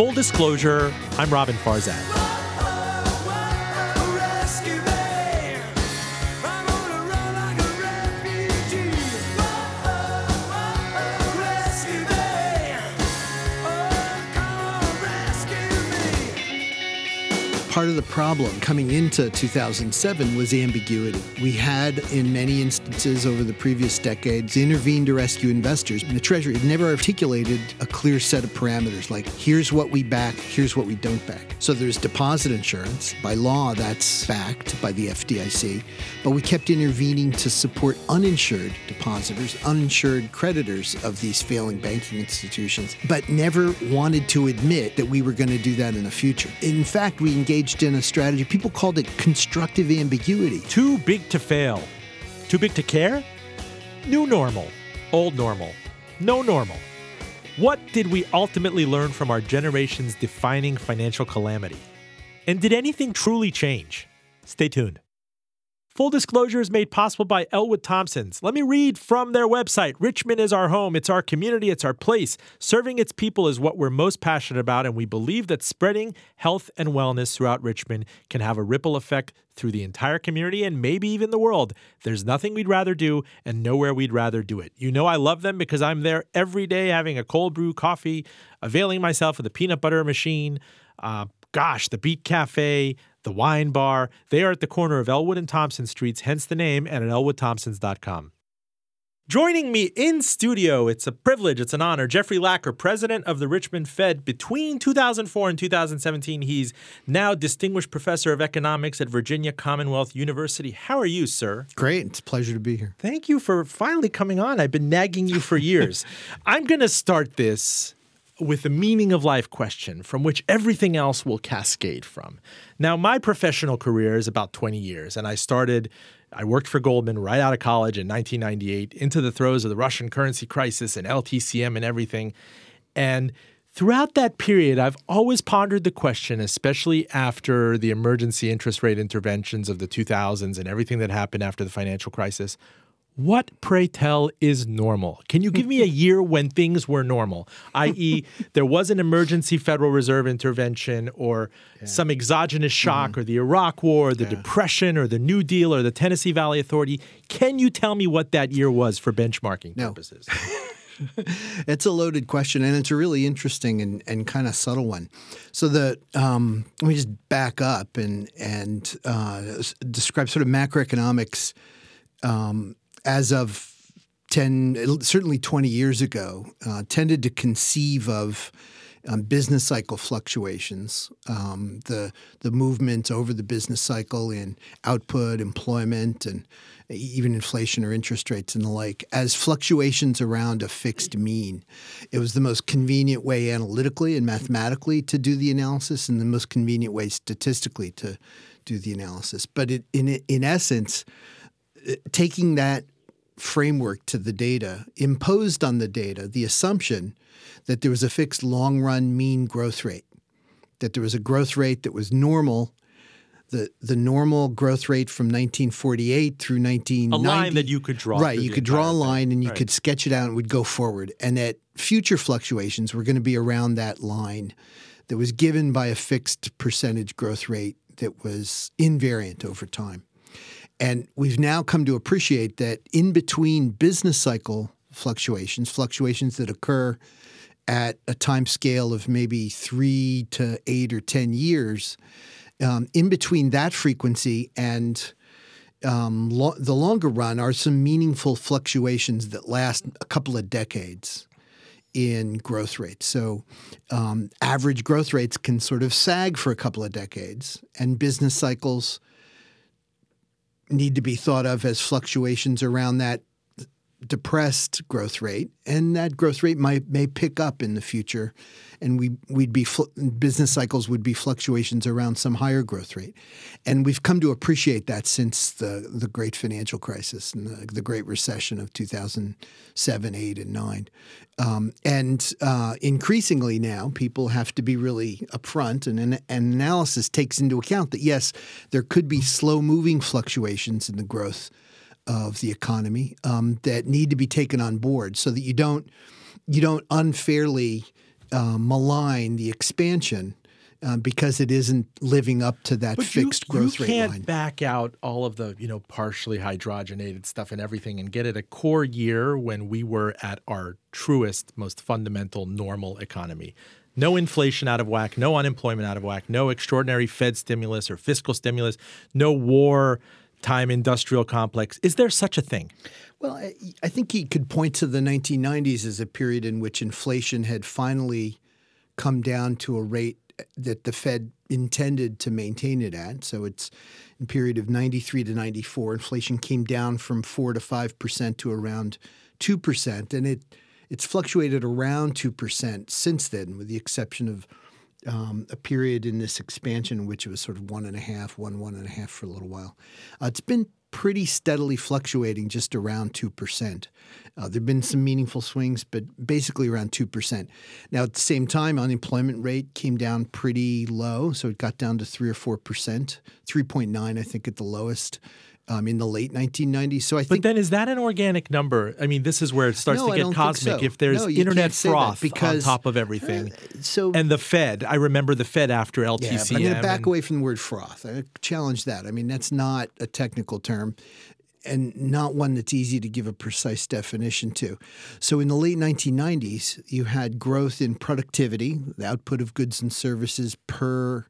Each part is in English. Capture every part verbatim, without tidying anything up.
Full disclosure, I'm Robin Farzad. Part of the problem coming into two thousand seven was ambiguity. We had, in many instances over the previous decades, intervened to rescue investors. And the Treasury had never articulated a clear set of parameters, like here's what we back, here's what we don't back. So there's deposit insurance. By law, that's backed by the F D I C. But we kept intervening to support uninsured depositors, uninsured creditors of these failing banking institutions, but never wanted to admit that we were going to do that in the future. In fact, we engaged in a strategy. People called it constructive ambiguity. Too big to fail. Too big to care? New normal. Old normal. No normal. What did we ultimately learn from our generation's defining financial calamity? And did anything truly change? Stay tuned. Full disclosure is made possible by Elwood Thompson's. Let me read from their website. Richmond is our home. It's our community. It's our place. Serving its people is what we're most passionate about, and we believe that spreading health and wellness throughout Richmond can have a ripple effect through the entire community and maybe even the world. There's nothing we'd rather do and nowhere we'd rather do it. You know I love them because I'm there every day having a cold brew coffee, availing myself of the peanut butter machine, uh, gosh, the Beat Cafe, the Wine Bar. They are at the corner of Elwood and Thompson Streets, hence the name, and at elwood thompsons dot com. Joining me in studio, it's a privilege, it's an honor, Jeffrey Lacker, president of the Richmond Fed between two thousand four and two thousand seventeen. He's now distinguished professor of economics at Virginia Commonwealth University. How are you, sir? Great. It's a pleasure to be here. Thank you for finally coming on. I've been nagging you for years. I'm going to start this with a meaning of life question from which everything else will cascade from. Now, my professional career is about twenty years, and I started, I worked for Goldman right out of college in nineteen ninety-eight, into the throes of the Russian currency crisis and L T C M and everything. And throughout that period, I've always pondered the question, especially after the emergency interest rate interventions of the two thousands and everything that happened after the financial crisis. What, pray tell, is normal? Can you give me a year when things were normal, that is there was an emergency Federal Reserve intervention or yeah. some exogenous shock mm-hmm. or the Iraq War or the yeah. Depression or the New Deal or the Tennessee Valley Authority? Can you tell me what that year was for benchmarking no. purposes? It's a loaded question, and it's a really interesting and, and kind of subtle one. So the um, let me just back up and, and uh, describe sort of macroeconomics um, as of ten, certainly twenty years ago, uh, tended to conceive of um, business cycle fluctuations, um, the the movements over the business cycle in output, employment, and even inflation or interest rates and the like, as fluctuations around a fixed mean. It was the most convenient way analytically and mathematically to do the analysis, and the most convenient way statistically to do the analysis. But it, in in essence, taking that framework to the data, imposed on the data the assumption that there was a fixed long-run mean growth rate, that there was a growth rate that was normal, the the normal growth rate from nineteen forty-eight through nineteen ninety. A line that you could draw. Right, you could draw a line and you could sketch it out and it would go forward, and that future fluctuations were going to be around that line that was given by a fixed percentage growth rate that was invariant over time. And we've now come to appreciate that in between business cycle fluctuations, fluctuations that occur at a time scale of maybe three to eight or ten years, um, in between that frequency and um, lo- the longer run are some meaningful fluctuations that last a couple of decades in growth rates. So um, average growth rates can sort of sag for a couple of decades, and business cycles need to be thought of as fluctuations around that depressed growth rate, and that growth rate might may pick up in the future, and we we'd be fl- business cycles would be fluctuations around some higher growth rate, and we've come to appreciate that since the the great financial crisis and the, the Great Recession of two thousand seven, eight, and nine, um, and uh, increasingly now people have to be really upfront, and an analysis takes into account that yes, there could be slow moving fluctuations in the growth of the economy um, that need to be taken on board so that you don't you don't unfairly uh, malign the expansion uh, because it isn't living up to that but fixed you, growth you rate line. You can't back out all of the, you know, partially hydrogenated stuff and everything and get at a core year when we were at our truest, most fundamental, normal economy. No inflation out of whack, no unemployment out of whack, no extraordinary Fed stimulus or fiscal stimulus, no war time industrial complex. Is there such a thing? Well, I, I think he could point to the nineteen nineties as a period in which inflation had finally come down to a rate that the Fed intended to maintain it at. So it's in period of ninety-three to ninety-four, inflation came down from four to five percent to around two percent. And it it's fluctuated around two percent since then, with the exception of Um, a period in this expansion in which it was sort of one and a half, one, one and a half for a little while. Uh, it's been pretty steadily fluctuating just around two percent. Uh, there have been some meaningful swings, but basically around two percent. Now, at the same time, unemployment rate came down pretty low. So it got down to three or four percent, three point nine, I think, at the lowest um, in the late nineteen nineties. So I think. But then is that an organic number? I mean, this is where it starts no, to I get cosmic. So. If there's no, internet froth because, on top of everything. Uh, so, and the Fed. I remember the Fed after L T C M. Yeah, but I'm going to back and, away from the word froth. I challenge that. I mean, that's not a technical term and not one that's easy to give a precise definition to. So in the late nineteen nineties, you had growth in productivity, the output of goods and services per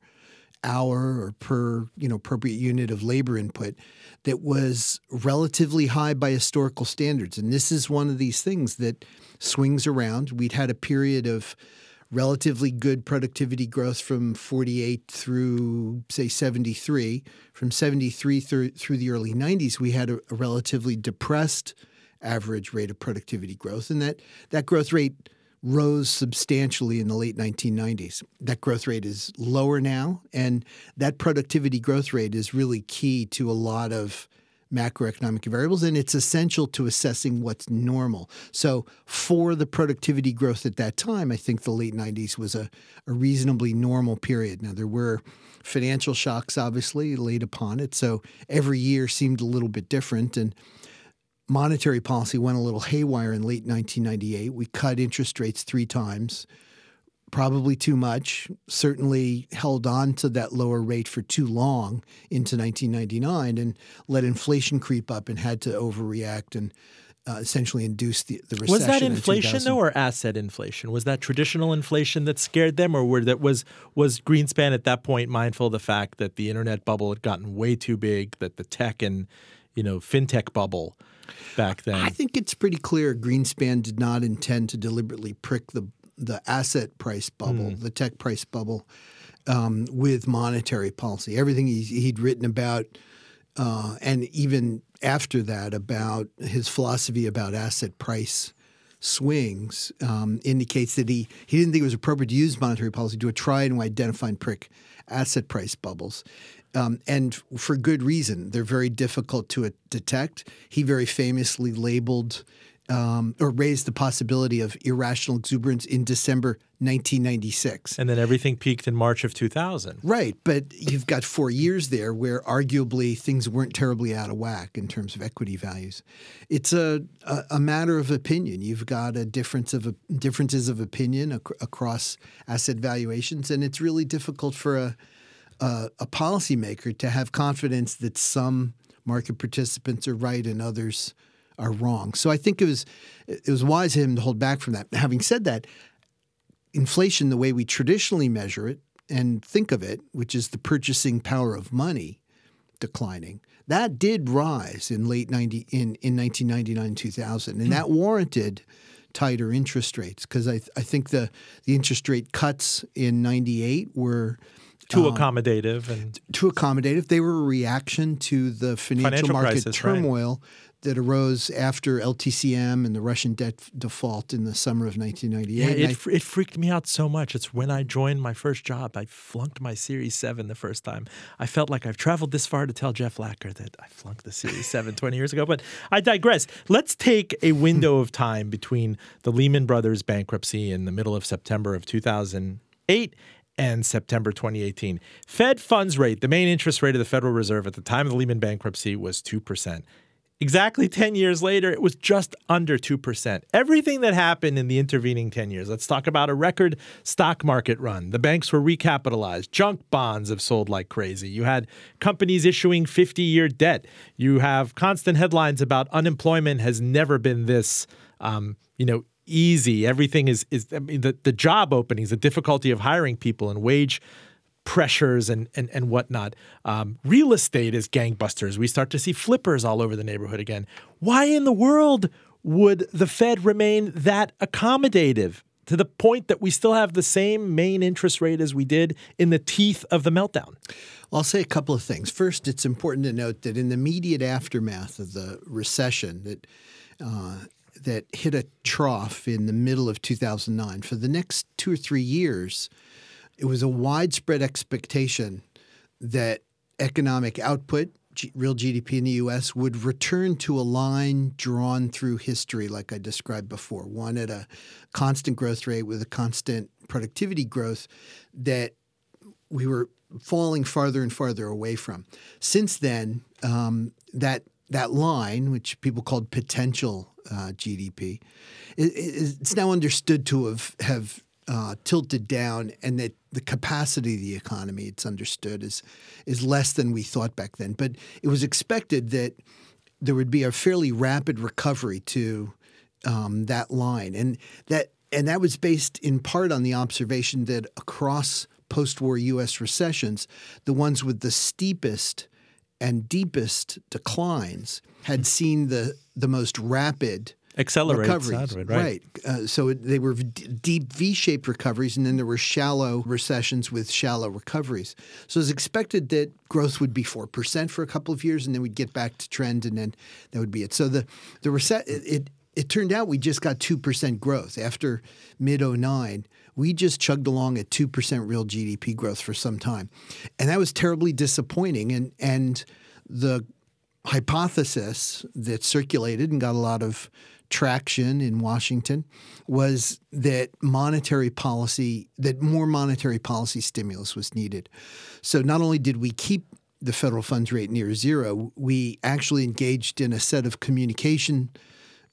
hour or per, you know, appropriate unit of labor input that was relatively high by historical standards. And this is one of these things that swings around. We'd had a period of relatively good productivity growth from forty-eight through, say, seventy-three. From seventy-three through, through the early nineties, we had a, a relatively depressed average rate of productivity growth. And that, that growth rate rose substantially in the late nineteen nineties. That growth rate is lower now, and that productivity growth rate is really key to a lot of macroeconomic variables, and it's essential to assessing what's normal. So for the productivity growth at that time, I think the late nineties was a, a reasonably normal period. Now, there were financial shocks, obviously, laid upon it, so every year seemed a little bit different, and monetary policy went a little haywire in late nineteen ninety-eight. We cut interest rates three times, probably too much, certainly held on to that lower rate for too long into nineteen ninety-nine and let inflation creep up and had to overreact and uh, essentially induce the, the recession. Was that inflation in though, or asset inflation? Was that traditional inflation that scared them, or were that was was Greenspan at that point mindful of the fact that the internet bubble had gotten way too big, that the tech and, you know, fintech bubble back then? I think it's pretty clear Greenspan did not intend to deliberately prick the the asset price bubble, mm. the tech price bubble, um, with monetary policy. Everything he's, he'd written about, uh, and even after that, about his philosophy about asset price swings, um, indicates that he, he didn't think it was appropriate to use monetary policy to try and identify and prick asset price bubbles. Um, and for good reason. They're very difficult to detect. He very famously labeled um, or raised the possibility of irrational exuberance in December nineteen ninety-six. And then everything peaked in March of two thousand. Right. But you've got four years there where arguably things weren't terribly out of whack in terms of equity values. It's a, a, a matter of opinion. You've got a difference of differences of opinion ac- across asset valuations, and it's really difficult for a Uh, a policymaker to have confidence that some market participants are right and others are wrong. So I think it was it was wise of him to hold back from that. Having said that, inflation, the way we traditionally measure it and think of it, which is the purchasing power of money declining, that did rise in late ninety in, in nineteen ninety-nine, two thousand, and that warranted tighter interest rates because I I think the the interest rate cuts in ninety-eight were Too accommodative. and um, Too accommodative. They were a reaction to the financial, financial market crisis, turmoil right. that arose after L T C M and the Russian debt default in the summer of nineteen ninety-eight. Yeah, it, I, it freaked me out so much. It's when I joined my first job. I flunked my Series seven the first time. I felt like I've traveled this far to tell Jeff Lacker that I flunked the Series seven twenty years ago. But I digress. Let's take a window of time between the Lehman Brothers bankruptcy in the middle of September of two thousand eight and September twenty eighteen. Fed funds rate, the main interest rate of the Federal Reserve at the time of the Lehman bankruptcy was two percent. Exactly ten years later, it was just under two percent. Everything that happened in the intervening ten years. Let's talk about a record stock market run. The banks were recapitalized. Junk bonds have sold like crazy. You had companies issuing fifty-year debt. You have constant headlines about unemployment has never been this, um, you know, easy. Everything is, is I mean, the, the job openings, the difficulty of hiring people and wage pressures and and and whatnot. Um, real estate is gangbusters. We start to see flippers all over the neighborhood again. Why in the world would the Fed remain that accommodative to the point that we still have the same main interest rate as we did in the teeth of the meltdown? Well, I'll say a couple of things. First, it's important to note that in the immediate aftermath of the recession that uh, that hit a trough in the middle of two thousand nine, for the next two or three years, it was a widespread expectation that economic output, G- real G D P in the U S, would return to a line drawn through history like I described before, one at a constant growth rate with a constant productivity growth that we were falling farther and farther away from. Since then, um, that that line, which people called potential uh, G D P, it, it's now understood to have, have Uh, tilted down, and that the capacity of the economy, it's understood, is is less than we thought back then. But it was expected that there would be a fairly rapid recovery to um, that line, and that and that was based in part on the observation that across post-war U S recessions, the ones with the steepest and deepest declines had seen the the most rapid accelerated recoveries, right? right. Uh, so they were d- deep V-shaped recoveries, and then there were shallow recessions with shallow recoveries. So it was expected that growth would be four percent for a couple of years, and then we'd get back to trend, and then that would be it. So the the rece- it, it it turned out we just got two percent growth after mid oh nine. We just chugged along at two percent real G D P growth for some time, and that was terribly disappointing. And and the hypothesis that circulated and got a lot of traction in Washington was that monetary policy, that more monetary policy stimulus was needed. So not only did we keep the federal funds rate near zero, we actually engaged in a set of communication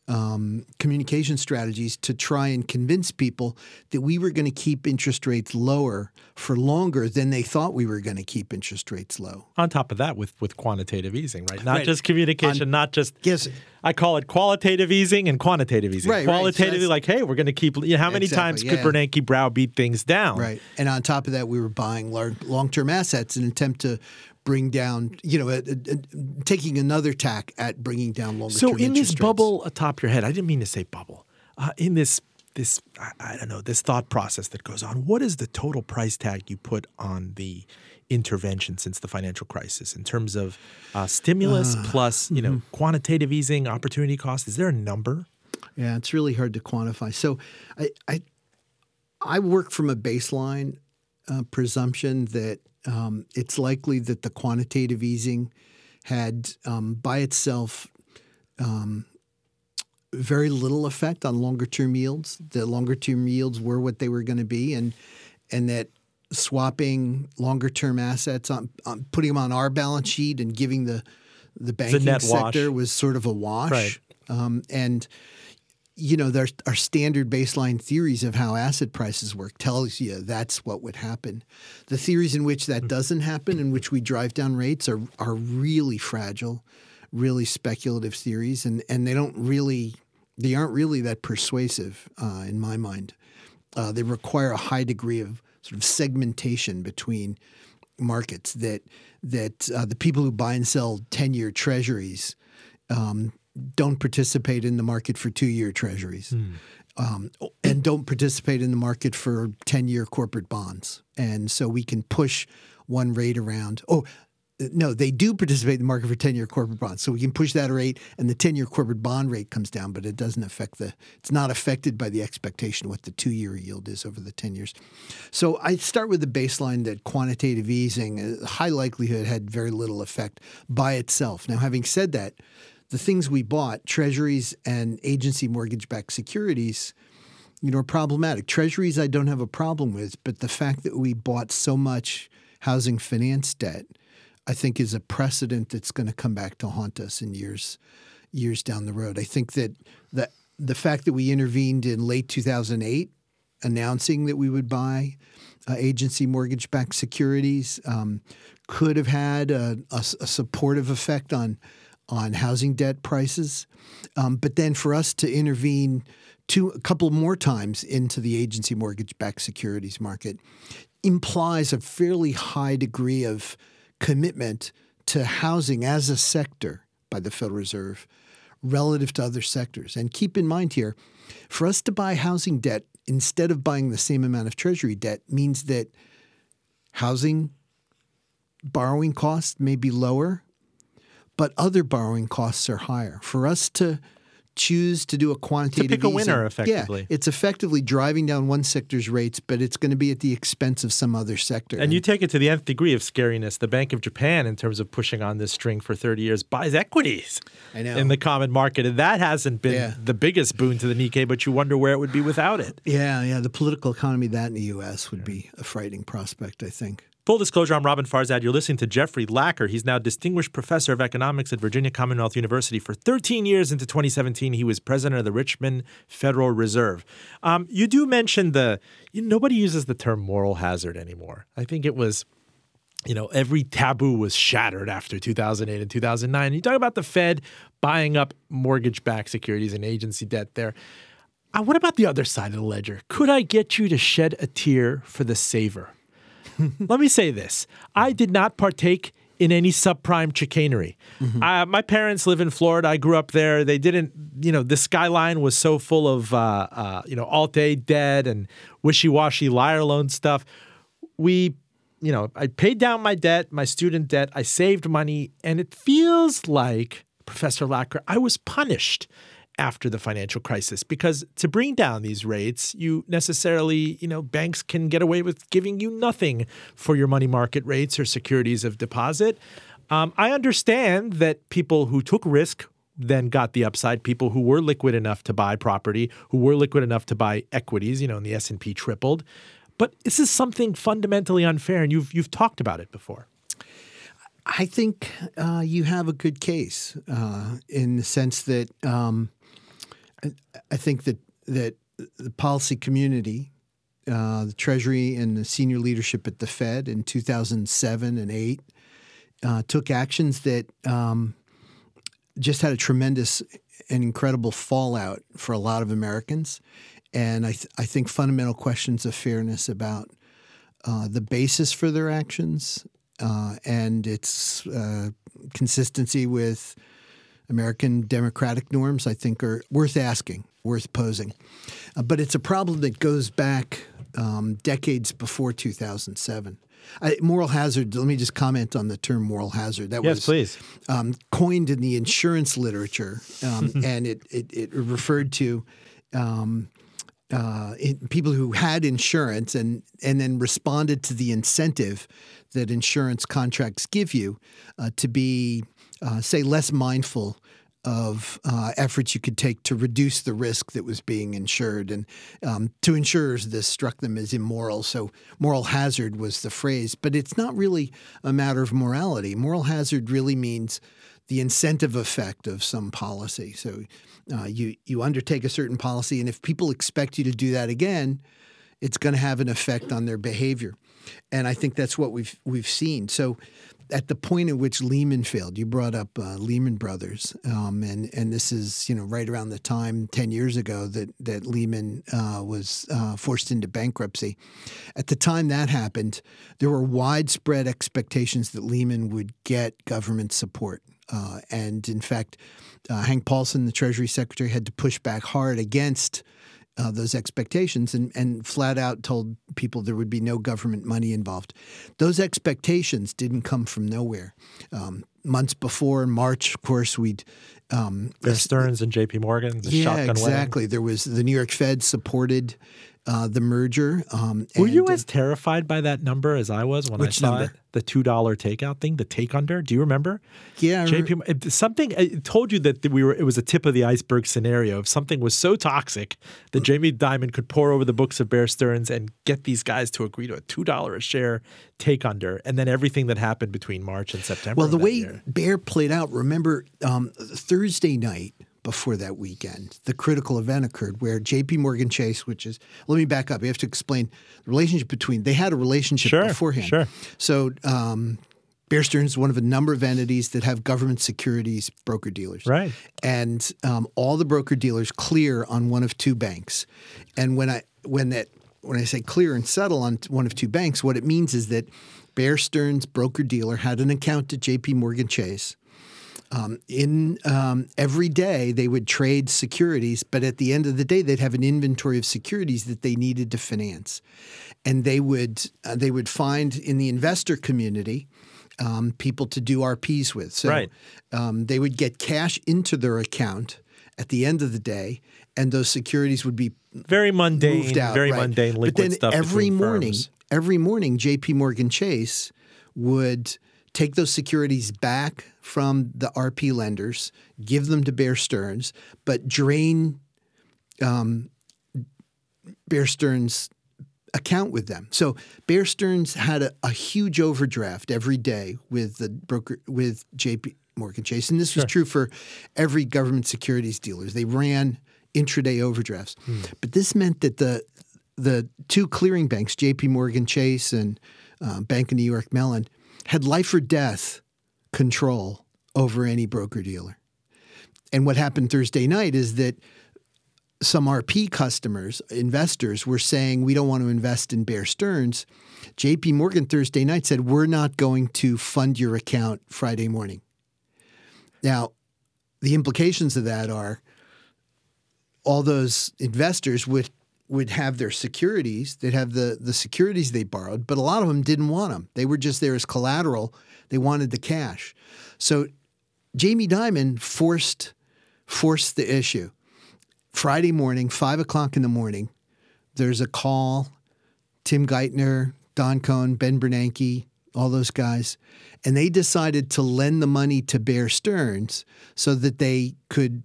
um, communication strategies to try and convince people that we were going to keep interest rates lower for longer than they thought we were going to keep interest rates low. On top of that, with with quantitative easing, right? Not right. just communication, On, not just yes. I call it qualitative easing and quantitative easing. Right, Qualitatively, right. So like, hey, we're going to keep. You know, how many exactly, times yeah. could Bernanke browbeat things down? Right. And on top of that, we were buying long-term assets in an attempt to bring down, you know, a, a, a, taking another tack at bringing down longer-term interest rates. So in this bubble atop your head, I didn't mean to say bubble. Uh, in this, this I, I don't know, this thought process that goes on, what is the total price tag you put on the intervention since the financial crisis in terms of uh, stimulus uh, plus, you know, mm-hmm. quantitative easing, opportunity cost? Is there a number? Yeah, it's really hard to quantify. So I I, I work from a baseline uh, presumption that um, it's likely that the quantitative easing had um, by itself um, very little effect on longer-term yields. The longer-term yields were what they were going to be, and and that swapping longer-term assets, on, on putting them on our balance sheet and giving the the banking the sector wash. was sort of a wash. Right. Um, and, you know, there's our standard baseline theories of how asset prices work tells you that's what would happen. The theories in which that doesn't happen, in which we drive down rates, are are really fragile, really speculative theories, and, and they don't really – they aren't really that persuasive uh, in my mind. Uh, they require a high degree of sort of segmentation between markets that that uh, the people who buy and sell ten-year treasuries um, don't participate in the market for two-year treasuries mm. um, and don't participate in the market for ten-year corporate bonds. And so we can push one rate around – oh, no, they do participate in the market for ten-year corporate bonds. So we can push that rate, and the ten-year corporate bond rate comes down, but it doesn't affect the – it's not affected by the expectation what the two-year yield is over the ten years. So I start with the baseline that quantitative easing, high likelihood, had very little effect by itself. Now, having said that, the things we bought, treasuries and agency mortgage-backed securities, you know, are problematic. Treasuries I don't have a problem with, but the fact that we bought so much housing finance debt – I think is a precedent that's going to come back to haunt us in years years down the road. I think that the, the fact that we intervened in late two thousand eight, announcing that we would buy uh, agency mortgage-backed securities, um, could have had a, a, a supportive effect on on housing debt prices. Um, but then for us to intervene two, a couple more times into the agency mortgage-backed securities market implies a fairly high degree of commitment to housing as a sector by the Federal Reserve relative to other sectors. And keep in mind here, for us to buy housing debt instead of buying the same amount of Treasury debt means that housing borrowing costs may be lower, but other borrowing costs are higher. For us to choose to do a quantitative easing, to pick a winner effectively. Yeah, it's effectively driving down one sector's rates, but it's going to be at the expense of some other sector. And, and you take it to the nth degree of scariness. The Bank of Japan, in terms of pushing on this string for thirty years, buys equities I know. in the common market. And that hasn't been yeah. the biggest boon to the Nikkei, but you wonder where it would be without it. Yeah, yeah. The political economy of that in the U S would yeah. be a frightening prospect, I think. Full disclosure, I'm Robin Farzad. You're listening to Jeffrey Lacker. He's now Distinguished Professor of Economics at Virginia Commonwealth University. For thirteen years into twenty seventeen, he was president of the Richmond Federal Reserve. Um, you do mention the you – know, nobody uses the term moral hazard anymore. I think it was – you know, every taboo was shattered after two thousand eight and two thousand nine. And you talk about the Fed buying up mortgage-backed securities and agency debt there. Uh, what about the other side of the ledger? Could I get you to shed a tear for the saver? Let me say this. I did not partake in any subprime chicanery. Mm-hmm. Uh, my parents live in Florida. I grew up there. They didn't, you know, the skyline was so full of, uh, uh, you know, alt-A debt and wishy-washy liar loan stuff. We, you know, I paid down my debt, my student debt. I saved money. And it feels like, Professor Lacker, I was punished after the financial crisis, because to bring down these rates, you necessarily, you know, banks can get away with giving you nothing for your money market rates or securities of deposit. Um, I understand that people who took risk then got the upside, people who were liquid enough to buy property, who were liquid enough to buy equities, you know, and the S and P tripled. But this is something fundamentally unfair, and you've, you've talked about it before. I think uh, you have a good case uh, in the sense that um, I think that that the policy community, uh, the Treasury and the senior leadership at the Fed in two thousand seven and eight uh, took actions that um, just had a tremendous and incredible fallout for a lot of Americans. And I, th- I think fundamental questions of fairness about uh, the basis for their actions uh, and its uh, consistency with American democratic norms, I think, are worth asking, worth posing. Uh, but it's a problem that goes back um, decades before two thousand seven. I, moral hazard, let me just comment on the term moral hazard. That yes, was please. Um, coined in the insurance literature, um, and it, it, it referred to um, uh, it, people who had insurance and, and then responded to the incentive that insurance contracts give you uh, to be – Uh, say, less mindful of uh, efforts you could take to reduce the risk that was being insured. And um, to insurers, this struck them as immoral. So moral hazard was the phrase. But it's not really a matter of morality. Moral hazard really means the incentive effect of some policy. So uh, you, you undertake a certain policy, and if people expect you to do that again, it's going to have an effect on their behavior. And I think that's what we've we've seen. So at the point at which Lehman failed, you brought up uh, Lehman Brothers, um, and and this is you know right around the time ten years ago that that Lehman uh, was uh, forced into bankruptcy. At the time that happened, there were widespread expectations that Lehman would get government support, uh, and in fact, uh, Hank Paulson, the Treasury Secretary, had to push back hard against Uh, those expectations and, and flat out told people there would be no government money involved. Those expectations didn't come from nowhere. Um, months before, in March, of course, we'd um, – Bear Stearns and J P Morgan, the yeah, shotgun Yeah, exactly. Wedding. There was – the New York Fed supported uh, the merger. Um, Were and, you as uh, terrified by that number as I was when I saw number? it? The two dollar takeout thing, the take under? Do you remember? Yeah. J P, something it told you that we were. It was a tip of the iceberg scenario. If something was so toxic that Jamie Dimon could pour over the books of Bear Stearns and get these guys to agree to a two dollars a share take under, and then everything that happened between March and September. Well, the way year. Bear played out, remember um, Thursday night before that weekend, the critical event occurred where J P Morgan Chase, which is – let me back up. You have to explain the relationship between – they had a relationship sure, beforehand. Sure. So um, Bear Stearns is one of a number of entities that have government securities broker-dealers. Right. And um, all the broker-dealers clear on one of two banks. And when I when that when I say clear and settle on one of two banks, what it means is that Bear Stearns broker-dealer had an account at J P Morgan Chase. Um, in um, every day, they would trade securities, but at the end of the day, they'd have an inventory of securities that they needed to finance, and they would uh, they would find in the investor community um, people to do R Ps with. So right. um, they would get cash into their account at the end of the day, and those securities would be very mundane, moved out, very right? mundane liquid but then stuff. Every morning, firms. every morning, J P Morgan Chase would take those securities back from the R P lenders, give them to Bear Stearns, but drain um, Bear Stearns' account with them. So Bear Stearns had a, a huge overdraft every day with the broker with J P Morgan Chase, and this was sure. true for every government securities dealers. They ran intraday overdrafts, hmm. but this meant that the the two clearing banks, J P Morgan Chase and uh, Bank of New York Mellon, had life or death control over any broker-dealer. And what happened Thursday night is that some R P customers, investors, were saying, we don't want to invest in Bear Stearns. J P Morgan Thursday night said, we're not going to fund your account Friday morning. Now, the implications of that are all those investors would would have their securities, they'd have the, the securities they borrowed, but a lot of them didn't want them. They were just there as collateral. They wanted the cash. So Jamie Dimon forced forced the issue. Friday morning, five o'clock in the morning, there's a call, Tim Geithner, Don Cohn, Ben Bernanke, all those guys, and they decided to lend the money to Bear Stearns so that they could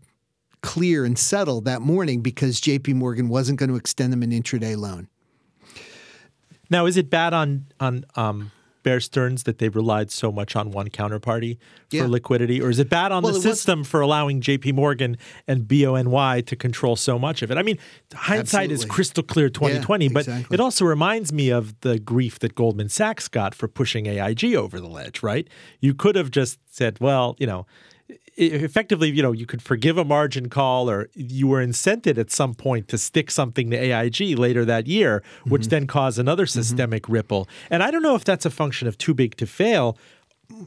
clear and settle that morning because J P Morgan wasn't going to extend them an intraday loan. Now, is it bad on on um, Bear Stearns that they relied so much on one counterparty for yeah. liquidity, or is it bad on well, the system was... for allowing J P Morgan and B O N Y to control so much of it? I mean, hindsight Absolutely. is crystal clear twenty twenty, yeah, but exactly. it also reminds me of the grief that Goldman Sachs got for pushing A I G over the ledge, right? You could have just said, well, you know, effectively, you know, you could forgive a margin call, or you were incented at some point to stick something to A I G later that year, which mm-hmm. then caused another systemic mm-hmm. ripple. And I don't know if that's a function of too big to fail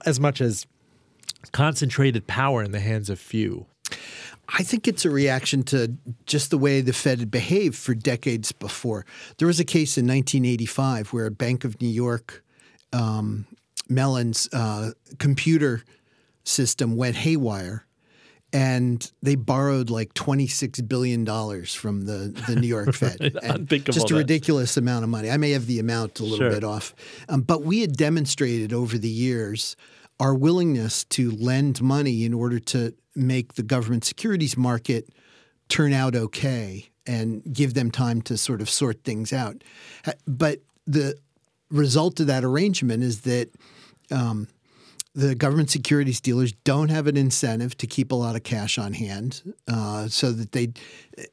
as much as concentrated power in the hands of few. I think it's a reaction to just the way the Fed had behaved for decades before. There was a case in nineteen eighty-five where Bank of New York um, Mellon's uh, computer system went haywire, and they borrowed like twenty-six billion dollars from the, the New York Fed. Right. Unthinkable. Just a that. ridiculous amount of money. I may have the amount a little sure. bit off. Um, but we had demonstrated over the years our willingness to lend money in order to make the government securities market turn out okay and give them time to sort of sort things out. But the result of that arrangement is that um, – the government securities dealers don't have an incentive to keep a lot of cash on hand, uh, so that they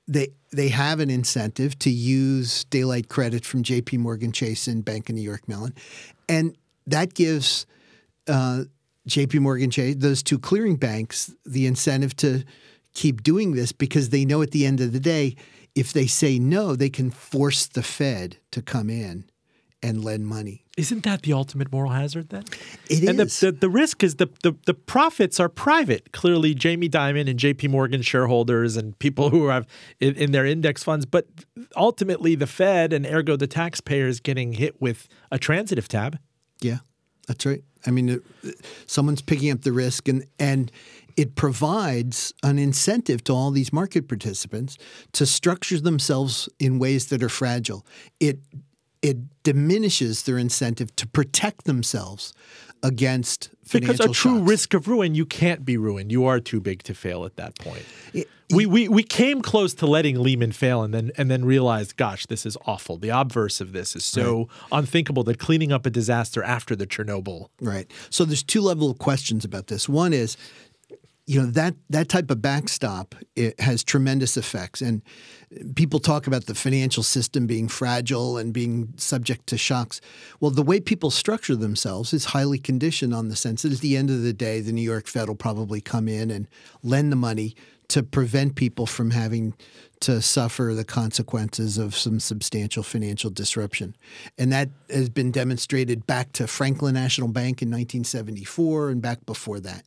they they have an incentive to use daylight credit from J P Morgan Chase and Bank of New York Mellon, and that gives uh, J P Morgan Chase, those two clearing banks, the incentive to keep doing this because they know at the end of the day, if they say no, they can force the Fed to come in and lend money. Isn't that the ultimate moral hazard then? It and is. And the, the, the risk is the, the the profits are private. Clearly, Jamie Dimon and J P Morgan shareholders and people who have in, in their index funds. But ultimately, the Fed and ergo the taxpayer is getting hit with a transitive tab. Yeah, that's right. I mean, it, someone's picking up the risk, and and it provides an incentive to all these market participants to structure themselves in ways that are fragile. It it diminishes their incentive to protect themselves against financial Because a true shocks. risk of ruin, you can't be ruined. You are too big to fail at that point. It, we, we we came close to letting Lehman fail and then and then realized, gosh, this is awful. The obverse of this is so right. unthinkable that cleaning up a disaster after the Chernobyl. Right. So there's two level of questions about this. One is, you know, that that type of backstop, it has tremendous effects. And people talk about the financial system being fragile and being subject to shocks. Well, the way people structure themselves is highly conditioned on the sense that at the end of the day, the New York Fed will probably come in and lend the money to prevent people from having to suffer the consequences of some substantial financial disruption. And that has been demonstrated back to Franklin National Bank in nineteen seventy-four and back before that.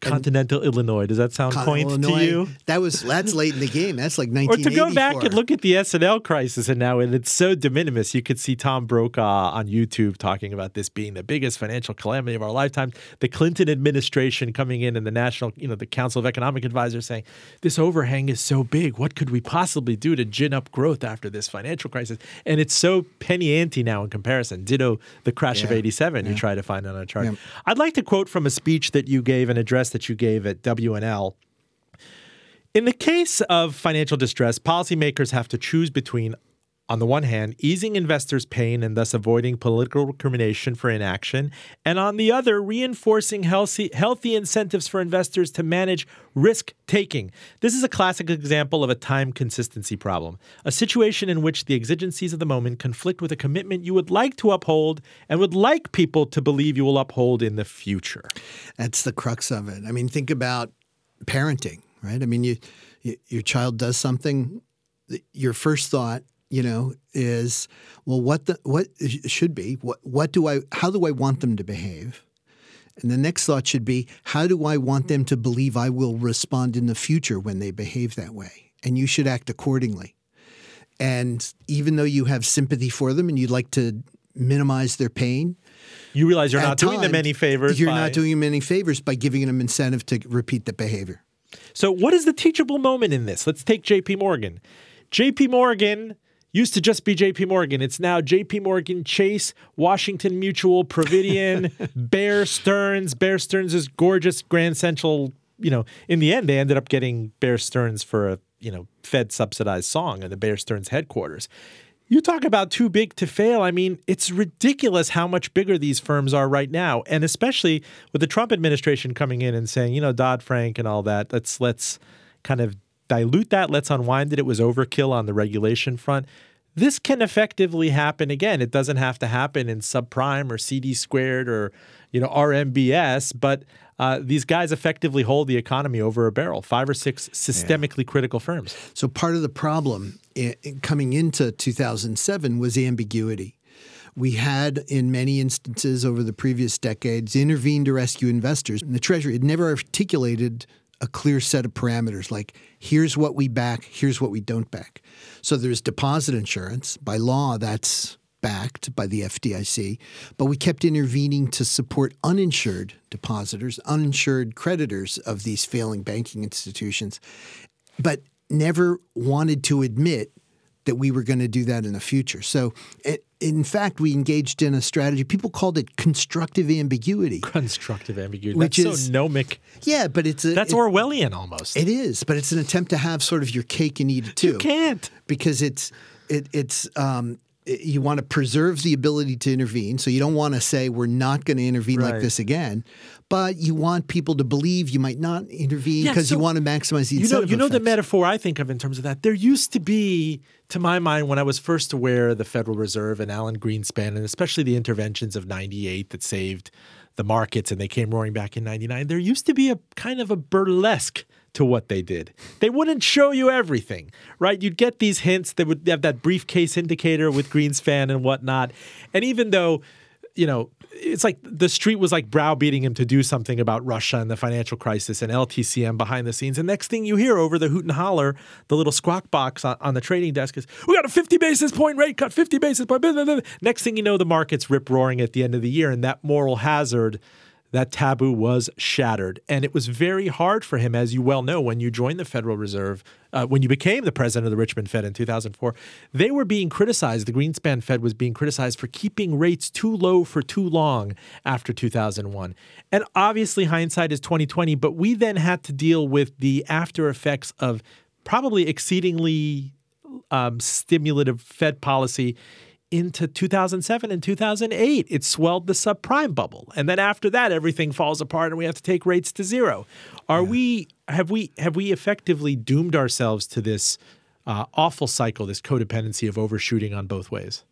Continental and Illinois. Does that sound quaint Illinois, to you? That was that's late in the game. That's like nineteen eighty-four. Or to go back and look at the S and L crisis, and now and it's so de minimis. You could see Tom Brokaw on YouTube talking about this being the biggest financial calamity of our lifetime. The Clinton administration coming in and the national, you know, the Council of Economic Advisors saying this overhang is so big. What could we possibly do to gin up growth after this financial crisis? And it's so penny ante now in comparison. Ditto the crash yeah, of eighty-seven. Yeah. You try to find it on a chart. Yeah. I'd like to quote from a speech that you gave, an address that you gave at W and L. In the case of financial distress, policymakers have to choose between, on the one hand, easing investors' pain and thus avoiding political recrimination for inaction, and on the other, reinforcing healthy, healthy incentives for investors to manage risk-taking. This is a classic example of a time consistency problem, a situation in which the exigencies of the moment conflict with a commitment you would like to uphold and would like people to believe you will uphold in the future. That's the crux of it. I mean, think about parenting, right? I mean, you, you your child does something, your first thought, you know, is, well, what the what should be, what what do I, how do I want them to behave? And the next thought should be, how do I want them to believe I will respond in the future when they behave that way? And you should act accordingly. And even though you have sympathy for them and you'd like to minimize their pain, you realize you're not time, doing them any favors. You're by... not doing them any favors by giving them incentive to repeat the behavior. So what is the teachable moment in this? Let's take J P Morgan. J P Morgan used to just be J P Morgan. It's now J P Morgan Chase, Washington Mutual, Providian, Bear Stearns. Bear Stearns is gorgeous, Grand Central. You know, in the end, they ended up getting Bear Stearns for a, you know, Fed subsidized song in the Bear Stearns headquarters. You talk about too big to fail. I mean, it's ridiculous how much bigger these firms are right now, and especially with the Trump administration coming in and saying, you know, Dodd-Frank and all that. Let's let's kind of dilute that. Let's unwind it. It was overkill on the regulation front. This can effectively happen again. It doesn't have to happen in subprime or C D squared or, you know, R M B S, but uh, these guys effectively hold the economy over a barrel, five or six systemically yeah. critical firms. So part of the problem in, in coming into two thousand seven was ambiguity. We had, in many instances over the previous decades, intervened to rescue investors. And the Treasury had never articulated a clear set of parameters, like here's what we back, here's what we don't back. So there's deposit insurance. By law, that's backed by the F D I C. But we kept intervening to support uninsured depositors, uninsured creditors of these failing banking institutions, but never wanted to admit that we were going to do that in the future. So it, in fact, we engaged in a strategy. People called it constructive ambiguity. Constructive ambiguity. Which that's is, so gnomic. Yeah, but it's a— That's it, Orwellian almost. It is, but it's an attempt to have sort of your cake and eat it too. You can't. Because it's, it, it's um, it, you want to preserve the ability to intervene. So you don't want to say we're not going to intervene right. like this again. But you want people to believe you might not intervene because yeah, so you want to maximize the incentive. You know, you know the metaphor I think of in terms of that? There used to be, to my mind, when I was first aware of the Federal Reserve and Alan Greenspan, and especially the interventions of ninety-eight that saved the markets and they came roaring back in ninety-nine, there used to be a kind of a burlesque to what they did. They wouldn't show you everything, right? You'd get these hints. They would have that briefcase indicator with Greenspan and whatnot. And even though, you know, it's like the street was like browbeating him to do something about Russia and the financial crisis and L T C M behind the scenes. And next thing you hear over the hoot and holler, the little squawk box on, on the trading desk is, we got a fifty basis point rate cut, fifty basis point. Blah, blah, blah. Next thing you know, the market's rip roaring at the end of the year. And that moral hazard that taboo was shattered. And it was very hard for him, as you well know, when you joined the Federal Reserve, uh, when you became the president of the Richmond Fed in two thousand four, they were being criticized. The Greenspan Fed was being criticized for keeping rates too low for too long after two thousand one. And obviously hindsight is twenty twenty, but we then had to deal with the after effects of probably exceedingly um, stimulative Fed policy into two thousand seven and two thousand eight. It swelled the subprime bubble. And then after that, everything falls apart and we have to take rates to zero. Are yeah. we, have we, have we effectively doomed ourselves to this uh, awful cycle, this codependency of overshooting on both ways?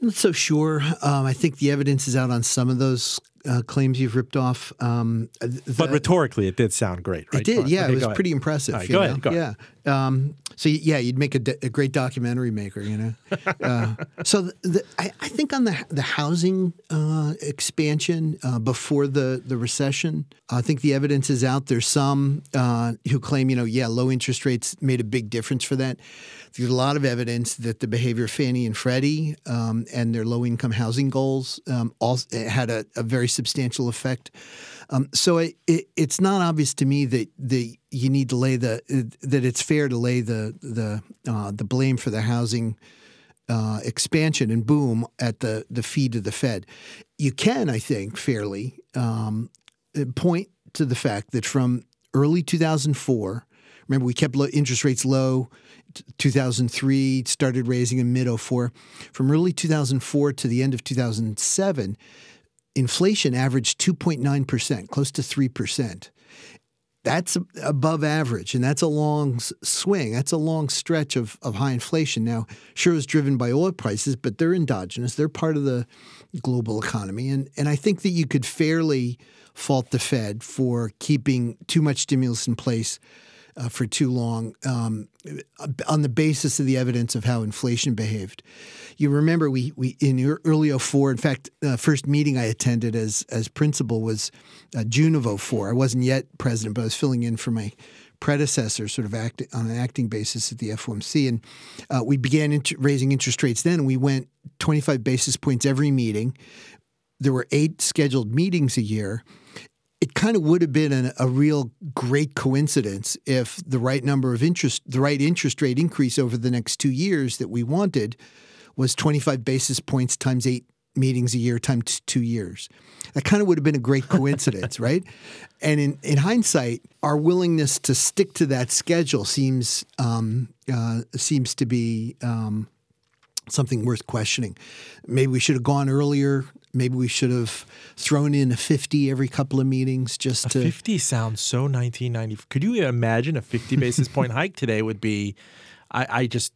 I'm not so sure. Um, I think the evidence is out on some of those uh, claims you've ripped off. Um, the, but rhetorically, it did sound great, right? It did, yeah. Okay, it was pretty ahead. impressive. Right, go know? ahead, go yeah. ahead. Um, so, yeah, you'd make a, de- a great documentary maker, you know? uh, so the, the, I, I think on the the housing uh, expansion uh, before the, the recession, I think the evidence is out. There's some uh, who claim, you know, yeah, low interest rates made a big difference for that. There's a lot of evidence that the behavior of Fannie and Freddie um, and their low-income housing goals um, all had a, a very substantial effect. Um, so it, it, it's not obvious to me that the you need to lay the that it's fair to lay the the uh, the blame for the housing uh, expansion and boom at the the feet of the Fed. You can, I think, fairly um, point to the fact that from early two thousand four, remember we kept low, interest rates low. two thousand three, started raising in mid oh four. From early two thousand four to the end of two thousand seven, inflation averaged two point nine percent, close to three percent. That's above average, and that's a long swing. That's a long stretch of, of high inflation. Now, sure, it was driven by oil prices, but they're endogenous. They're part of the global economy. And, and I think that you could fairly fault the Fed for keeping too much stimulus in place Uh, for too long um, on the basis of the evidence of how inflation behaved. You remember we we in early oh four, in fact, the uh, first meeting I attended as as principal was uh, June of oh four. I wasn't yet president, but I was filling in for my predecessor sort of act, on an acting basis at the F O M C. And uh, we began int- raising interest rates then, and we went twenty-five basis points every meeting. There were eight scheduled meetings a year. It kind of would have been an, a real great coincidence if the right number of interest, the right interest rate increase over the next two years that we wanted was twenty-five basis points times eight meetings a year times two years. That kind of would have been a great coincidence, right? And in, in hindsight, our willingness to stick to that schedule seems um, uh, seems to be um, something worth questioning. Maybe we should have gone earlier. Maybe we should have thrown in a fifty every couple of meetings just to... A fifty sounds so nineteen ninety. Could you imagine a fifty basis point hike today would be... I, I just...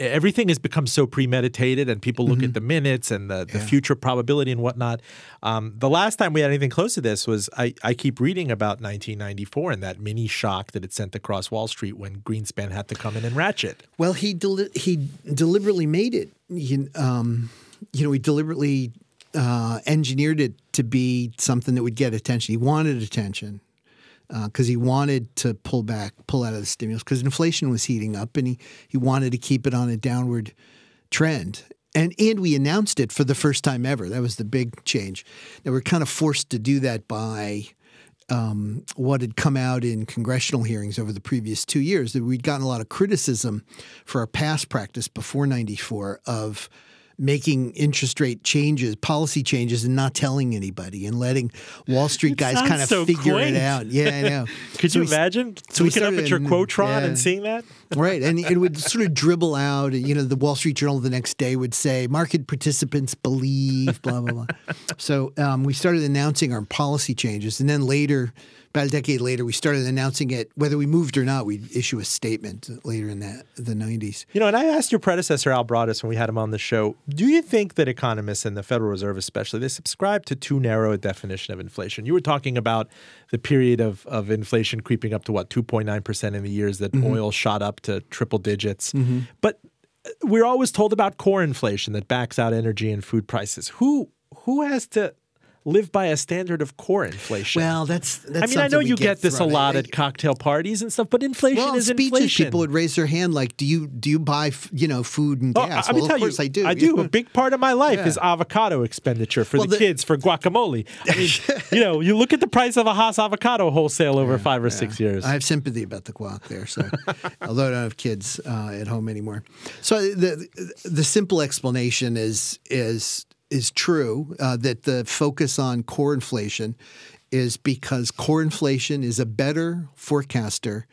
Everything has become so premeditated and people look mm-hmm. at the minutes and the, the yeah. future probability and whatnot. Um, the last time we had anything close to this was I, I keep reading about nineteen ninety-four and that mini shock that it sent across Wall Street when Greenspan had to come in and ratchet. Well, he, deli- he deliberately made it. He, um, you know, he deliberately... Uh, engineered it to be something that would get attention. He wanted attention because uh, he wanted to pull back, pull out of the stimulus because inflation was heating up and he, he wanted to keep it on a downward trend. And and we announced it for the first time ever. That was the big change. Now we're kind of forced to do that by um, what had come out in congressional hearings over the previous two years. That we'd gotten a lot of criticism for our past practice before ninety-four of making interest rate changes, policy changes, and not telling anybody and letting Wall Street guys kind of so figure quaint. it out. Yeah, I know. Could so you we, imagine? So we started, up at your Quotron yeah. and seeing that? Right. And it would sort of dribble out. You know, the Wall Street Journal the next day would say, market participants believe, blah, blah, blah. So um, we started announcing our policy changes. And then later, about a decade later, we started announcing it. Whether we moved or not, we'd issue a statement later in that, the nineties. You know, and I asked your predecessor, Al Broadus, when we had him on the show, do you think that economists and the Federal Reserve especially, they subscribe to too narrow a definition of inflation? You were talking about the period of, of inflation creeping up to, what, two point nine percent in the years that mm-hmm. oil shot up to triple digits. Mm-hmm. But we're always told about core inflation that backs out energy and food prices. Who who has to live by a standard of core inflation. Well, that's, that's I mean, I know you get, get this a lot at cocktail parties and stuff, but inflation well, is inflation. Well, speeches, people would raise their hand like, do you do you buy, you know, food and gas? Oh, I mean, well, of course you, I do. I do. A big part of my life yeah. is avocado expenditure for well, the, the kids, for guacamole. I mean, you know, you look at the price of a Haas avocado wholesale over yeah, five or yeah. six years. I have sympathy about the guac there, so although I don't have kids uh, at home anymore. So the the simple explanation is is is true uh, that the focus on core inflation is because core inflation is a better forecaster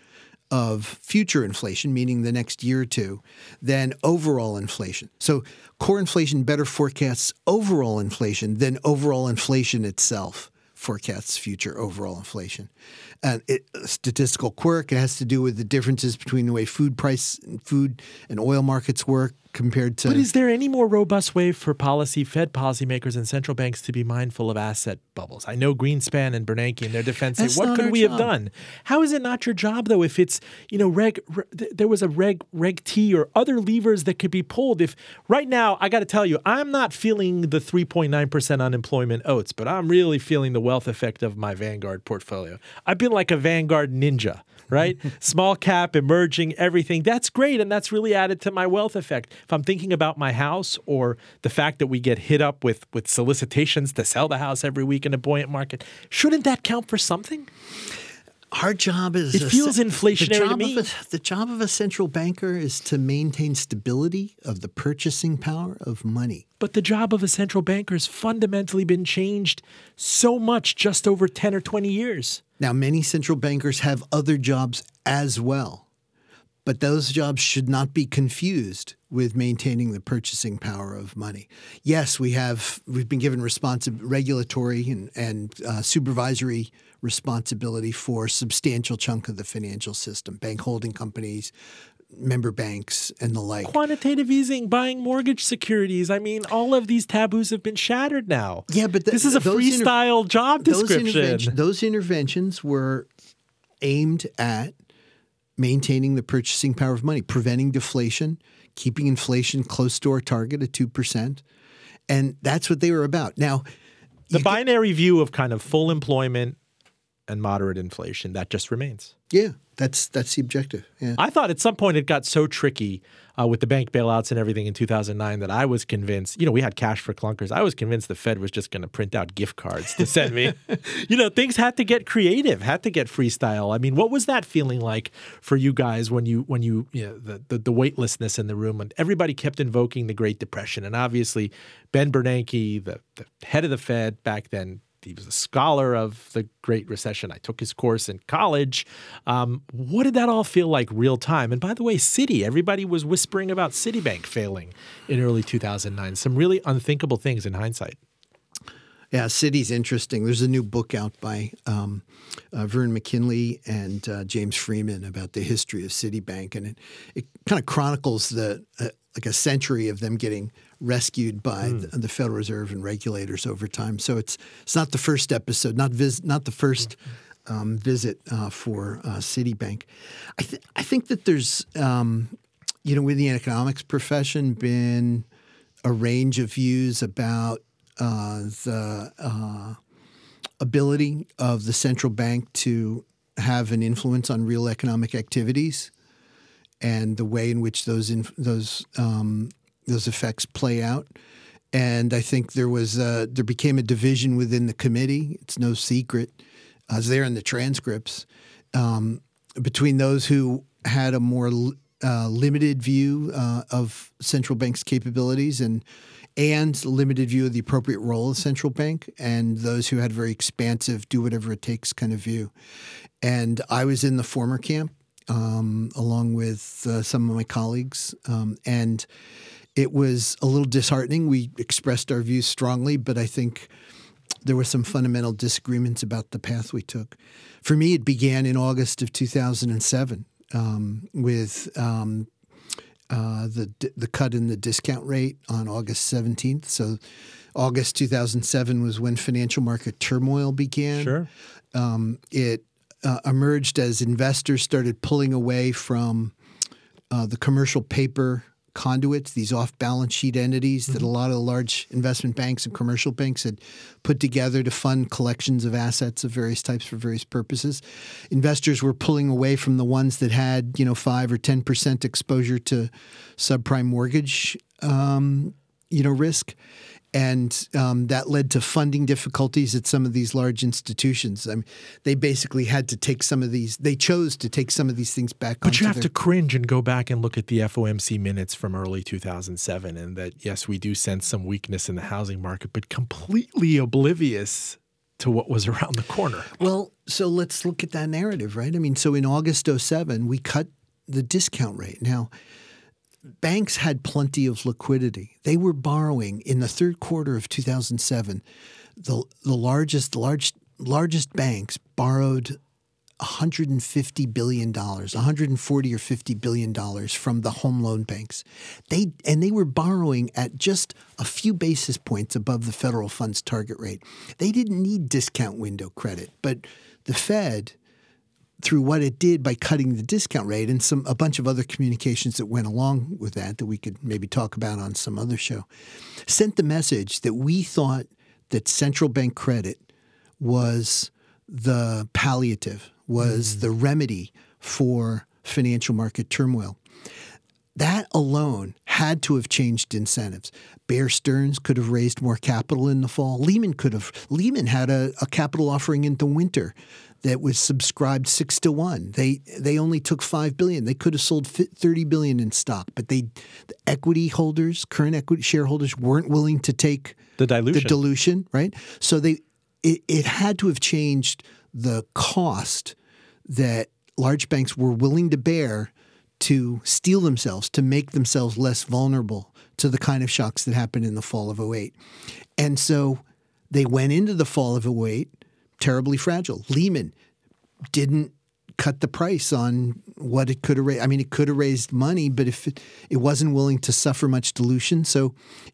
of future inflation, meaning the next year or two, than overall inflation. So core inflation better forecasts overall inflation than overall inflation itself forecasts future overall inflation. Uh, it, a statistical quirk, it has to do with the differences between the way food price, food and oil markets work compared to— But is there any more robust way for policy, Fed policymakers and central banks to be mindful of asset bubbles? I know Greenspan and Bernanke in their defense say, what could we job. have done? How is it not your job, though, if it's, you know, reg, reg, there was a reg, reg T or other levers that could be pulled? If right now, I got to tell you, I'm not feeling the three point nine percent unemployment oats, but I'm really feeling the wealth effect of my Vanguard portfolio. I've been like a Vanguard ninja, right? Small cap, emerging, everything. That's great, and that's really added to my wealth effect. If I'm thinking about my house or the fact that we get hit up with, with solicitations to sell the house every week in a buoyant market, shouldn't that count for something? Our job is— It feels a, inflationary to me. A, the job of a central banker is to maintain stability of the purchasing power of money. But the job of a central banker has fundamentally been changed so much just over ten or twenty years. Now, many central bankers have other jobs as well, but those jobs should not be confused with maintaining the purchasing power of money. Yes, we have we've been given responsi- regulatory and, and uh, supervisory responsibility for a substantial chunk of the financial system, bank holding companies, member banks, and the like. Quantitative easing, buying mortgage securities. I mean, all of these taboos have been shattered now. Yeah, but the, this is a freestyle inter- job description. Those, intervention, those interventions were aimed at maintaining the purchasing power of money, preventing deflation, keeping inflation close to our target at two percent. And that's what they were about. Now, the binary can, view of kind of full employment and moderate inflation, that just remains. Yeah, that's that's the objective. Yeah. I thought at some point it got so tricky uh, with the bank bailouts and everything in two thousand nine that I was convinced, you know, we had cash for clunkers. I was convinced the Fed was just going to print out gift cards to send me. You know, things had to get creative, had to get freestyle. I mean, what was that feeling like for you guys when you, when you, you know, the, the, the weightlessness in the room, and everybody kept invoking the Great Depression? And obviously Ben Bernanke, the, the head of the Fed back then, he was a scholar of the Great Recession. I took his course in college. Um, what did that all feel like real time? And by the way, Citi, everybody was whispering about Citibank failing in early two thousand nine. Some really unthinkable things in hindsight. Yeah, Citi's interesting. There's a new book out by um, uh, Vern McKinley and uh, James Freeman about the history of Citibank. And it, it kind of chronicles the uh, like a century of them getting rescued by mm. the, the Federal Reserve and regulators over time. So it's it's not the first episode, not vis, not the first um, visit uh, for uh, Citibank. I, th- I think that there's, um, you know, with the economics profession, been a range of views about uh, the uh, ability of the central bank to have an influence on real economic activities and the way in which those inf- those um, those effects play out. And I think there was uh, there became a division within the committee. It's no secret. I was there in the transcripts um, between those who had a more uh, limited view uh, of central bank's capabilities and and limited view of the appropriate role of central bank, and those who had very expansive, do whatever it takes kind of view. And I was in the former camp um, along with uh, some of my colleagues. Um, and It was a little disheartening. We expressed our views strongly, but I think there were some fundamental disagreements about the path we took. For me, it began in August of two thousand seven um, with um, uh, the the cut in the discount rate on August seventeenth. So August two thousand seven was when financial market turmoil began. Sure. Um, it uh, emerged as investors started pulling away from uh, the commercial paper conduits, these off-balance sheet entities mm-hmm. that a lot of the large investment banks and commercial banks had put together to fund collections of assets of various types for various purposes. Investors were pulling away from the ones that had, you know, five or ten percent exposure to subprime mortgage, um, you know, risk. And um, that led to funding difficulties at some of these large institutions. I mean, they basically had to take some of these – they chose to take some of these things back. But you have their... to cringe and go back and look at the F O M C minutes from early two thousand seven and that, yes, we do sense some weakness in the housing market, but completely oblivious to what was around the corner. Well, so let's look at that narrative, right? I mean, so in August oh seven, we cut the discount rate. Now – banks had plenty of liquidity. They were borrowing in the third quarter of two thousand seven. The the largest large largest banks borrowed one hundred fifty billion dollars, one hundred forty or fifty billion dollars from the home loan banks. They and they were borrowing at just a few basis points above the federal funds target rate. They didn't need discount window credit, but the Fed, through what it did by cutting the discount rate and some a bunch of other communications that went along with that that we could maybe talk about on some other show, sent the message that we thought that central bank credit was the palliative, was mm. the remedy for financial market turmoil. That alone had to have changed incentives. Bear Stearns could have raised more capital in the fall. Lehman could have. Lehman had a, a capital offering in the winter that was subscribed six to one. They they only took five billion. They could have sold thirty billion in stock, but they the equity holders, current equity shareholders, weren't willing to take the dilution. The dilution, right? So they it, it had to have changed the cost that large banks were willing to bear to steel themselves, to make themselves less vulnerable to the kind of shocks that happened in the fall of oh eight. And so they went into the fall of oh eight terribly fragile. Lehman didn't cut the price on what it could have raised. I mean, it could have raised money, but if it, it wasn't willing to suffer much dilution, so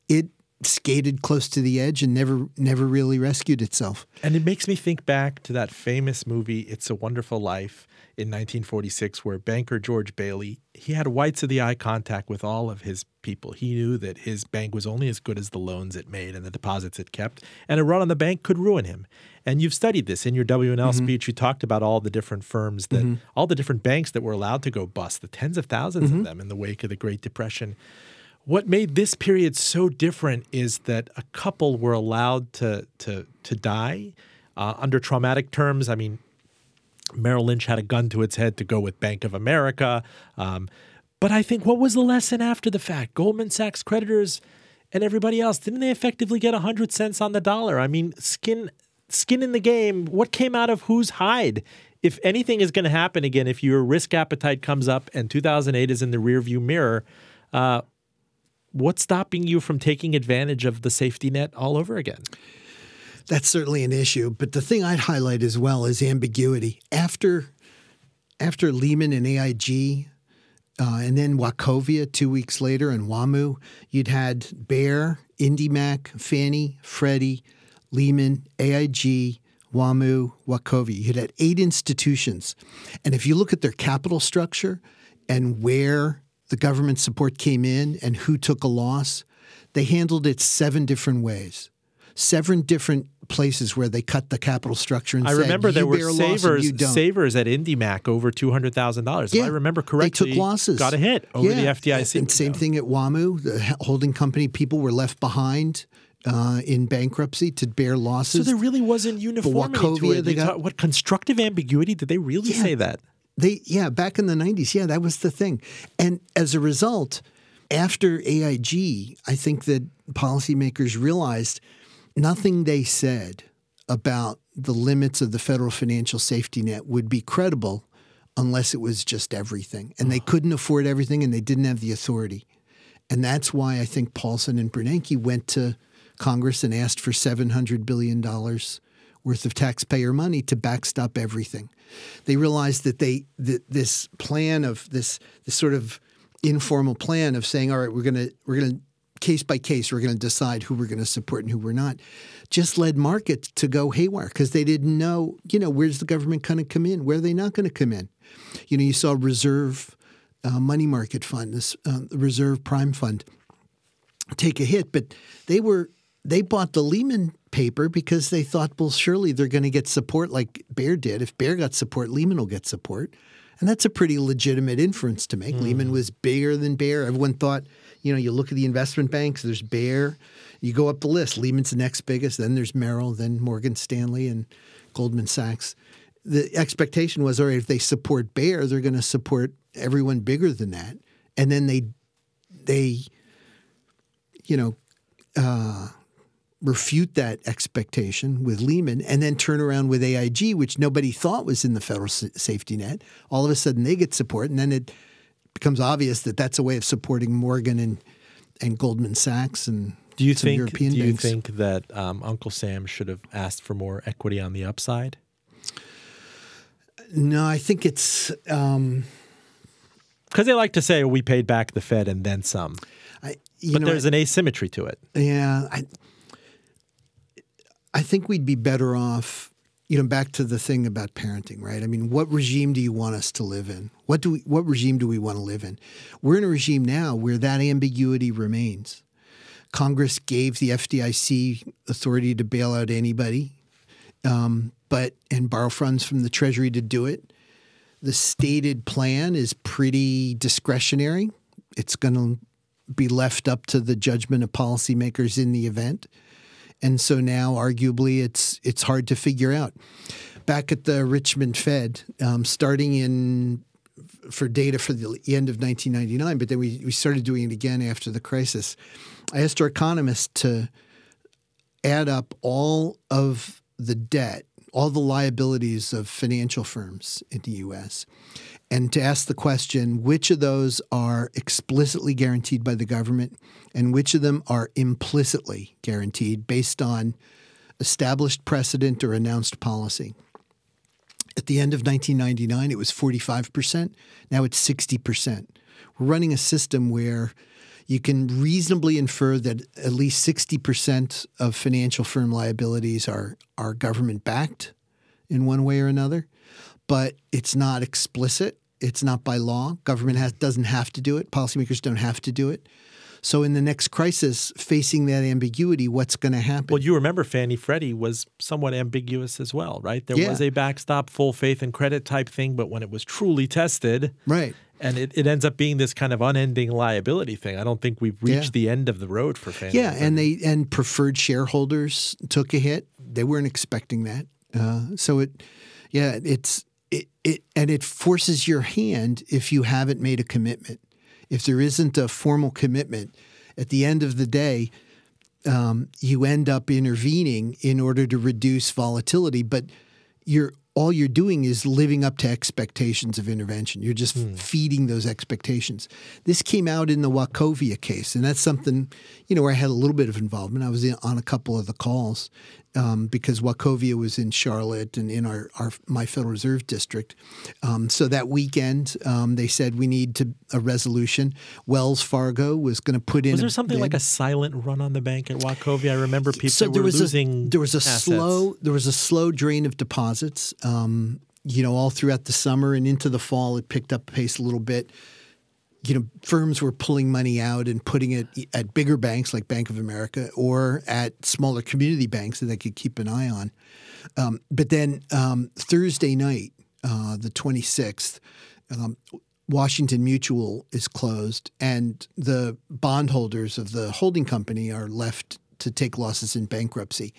it skated close to the edge and never never really rescued itself. And it makes me think back to that famous movie, It's a Wonderful Life, in nineteen forty-six, where banker George Bailey, he had whites of the eye contact with all of his people. He knew that his bank was only as good as the loans it made and the deposits it kept, and a run on the bank could ruin him. And you've studied this. In your W and L mm-hmm. speech, you talked about all the different firms, that mm-hmm. all the different banks that were allowed to go bust, the tens of thousands mm-hmm. of them in the wake of the Great Depression. What made this period so different is that a couple were allowed to to to die uh, under traumatic terms. I mean, Merrill Lynch had a gun to its head to go with Bank of America. Um, but I think what was the lesson after the fact? Goldman Sachs creditors and everybody else, didn't they effectively get one hundred cents on the dollar? I mean, skin skin in the game. What came out of whose hide? If anything is going to happen again, if your risk appetite comes up and two thousand eight is in the rearview mirror, uh, what's stopping you from taking advantage of the safety net all over again? That's certainly an issue. But the thing I'd highlight as well is ambiguity. After after Lehman and A I G uh, and then Wachovia two weeks later and WAMU, you'd had Bear, IndyMac, Fannie, Freddie, Lehman, A I G, WAMU, Wachovia. You'd had eight institutions. And if you look at their capital structure and where the government support came in and who took a loss, they handled it seven different ways. Seven different places where they cut the capital structure and I said, remember there were savers, savers at IndyMac over two hundred thousand dollars. Yeah, if I remember correctly, they took losses. Got a hit over yeah. the F D I C. And same thing at WAMU, the holding company. People were left behind uh, in bankruptcy to bear losses. So there really wasn't uniformity Wachovia, to it. They got, what constructive ambiguity? Did they really yeah, say that? They Yeah, back in the nineties. Yeah, that was the thing. And as a result, after A I G, I think that policymakers realized nothing they said about the limits of the federal financial safety net would be credible unless it was just everything. And they couldn't afford everything and they didn't have the authority. And that's why I think Paulson and Bernanke went to Congress and asked for seven hundred billion dollars worth of taxpayer money to backstop everything. They realized that they that this plan of this this sort of informal plan of saying, all right, we're gonna we're gonna case by case, we're going to decide who we're going to support and who we're not, just led markets to go haywire because they didn't know, you know, where's the government going to come in? Where are they not going to come in? You know, you saw reserve uh, money market fund, this uh, Reserve Prime Fund, take a hit. But they were they bought the Lehman paper because they thought, well, surely they're going to get support like Bear did. If Bear got support, Lehman will get support. And that's a pretty legitimate inference to make. Mm. Lehman was bigger than Bear. Everyone thought, you know, you look at the investment banks, there's Bear. You go up the list. Lehman's the next biggest. Then there's Merrill, then Morgan Stanley and Goldman Sachs. The expectation was, all right, if they support Bear, they're going to support everyone bigger than that. And then they, they, you know, uh, refute that expectation with Lehman and then turn around with A I G, which nobody thought was in the federal safety net. All of a sudden they get support, and then it becomes obvious that that's a way of supporting Morgan and, and Goldman Sachs and do you some think, European do you banks. think that um, Uncle Sam should have asked for more equity on the upside? No, I think it's um, – because they like to say we paid back the Fed and then some. I, you but know, there's I, an asymmetry to it. Yeah. I, I think we'd be better off – you know, back to the thing about parenting, right? I mean, what regime do you want us to live in? What do we, what regime do we want to live in? We're in a regime now where that ambiguity remains. Congress gave the F D I C authority to bail out anybody, um, but and borrow funds from the Treasury to do it. The stated plan is pretty discretionary. It's going to be left up to the judgment of policymakers in the event, and so now, arguably, it's it's hard to figure out. Back at the Richmond Fed, um, starting in for data for the end of nineteen ninety-nine, but then we we started doing it again after the crisis. I asked our economist to add up all of the debt, all the liabilities of financial firms in the U S, and to ask the question, which of those are explicitly guaranteed by the government and which of them are implicitly guaranteed based on established precedent or announced policy? At the end of nineteen ninety-nine, it was forty-five percent. Now it's sixty percent. We're running a system where you can reasonably infer that at least sixty percent of financial firm liabilities are, are government-backed in one way or another, but it's not explicit. It's not by law. Government has, doesn't have to do it. Policymakers don't have to do it. So in the next crisis, facing that ambiguity, what's going to happen? Well, you remember Fannie Freddie was somewhat ambiguous as well, right? There yeah. was a backstop, full faith and credit type thing, but when it was truly tested, right, and it, it ends up being this kind of unending liability thing. I don't think we've reached yeah. the end of the road for Fannie Yeah, Freddie. and they and preferred shareholders took a hit. They weren't expecting that. Uh, so it, yeah, it's it, it and it forces your hand if you haven't made a commitment. If there isn't a formal commitment, at the end of the day, um, you end up intervening in order to reduce volatility. But you're all you're doing is living up to expectations of intervention. You're just mm. feeding those expectations. This came out in the Wachovia case, and that's something you know where I had a little bit of involvement. I was in, on a couple of the calls um, because Wachovia was in Charlotte and in our, our my Federal Reserve district. Um, so that weekend, um, they said we need to, a resolution. Wells Fargo was going to put in. Was there something a, like a silent run on the bank at Wachovia? I remember people so there were was losing. A, there was a assets. slow. There was a slow drain of deposits. Um, you know, all throughout the summer and into the fall, it picked up pace a little bit. You know, firms were pulling money out and putting it at bigger banks like Bank of America or at smaller community banks that they could keep an eye on. Um, but then um, Thursday night, uh, the twenty-sixth, um, Washington Mutual is closed and the bondholders of the holding company are left to take losses in bankruptcy.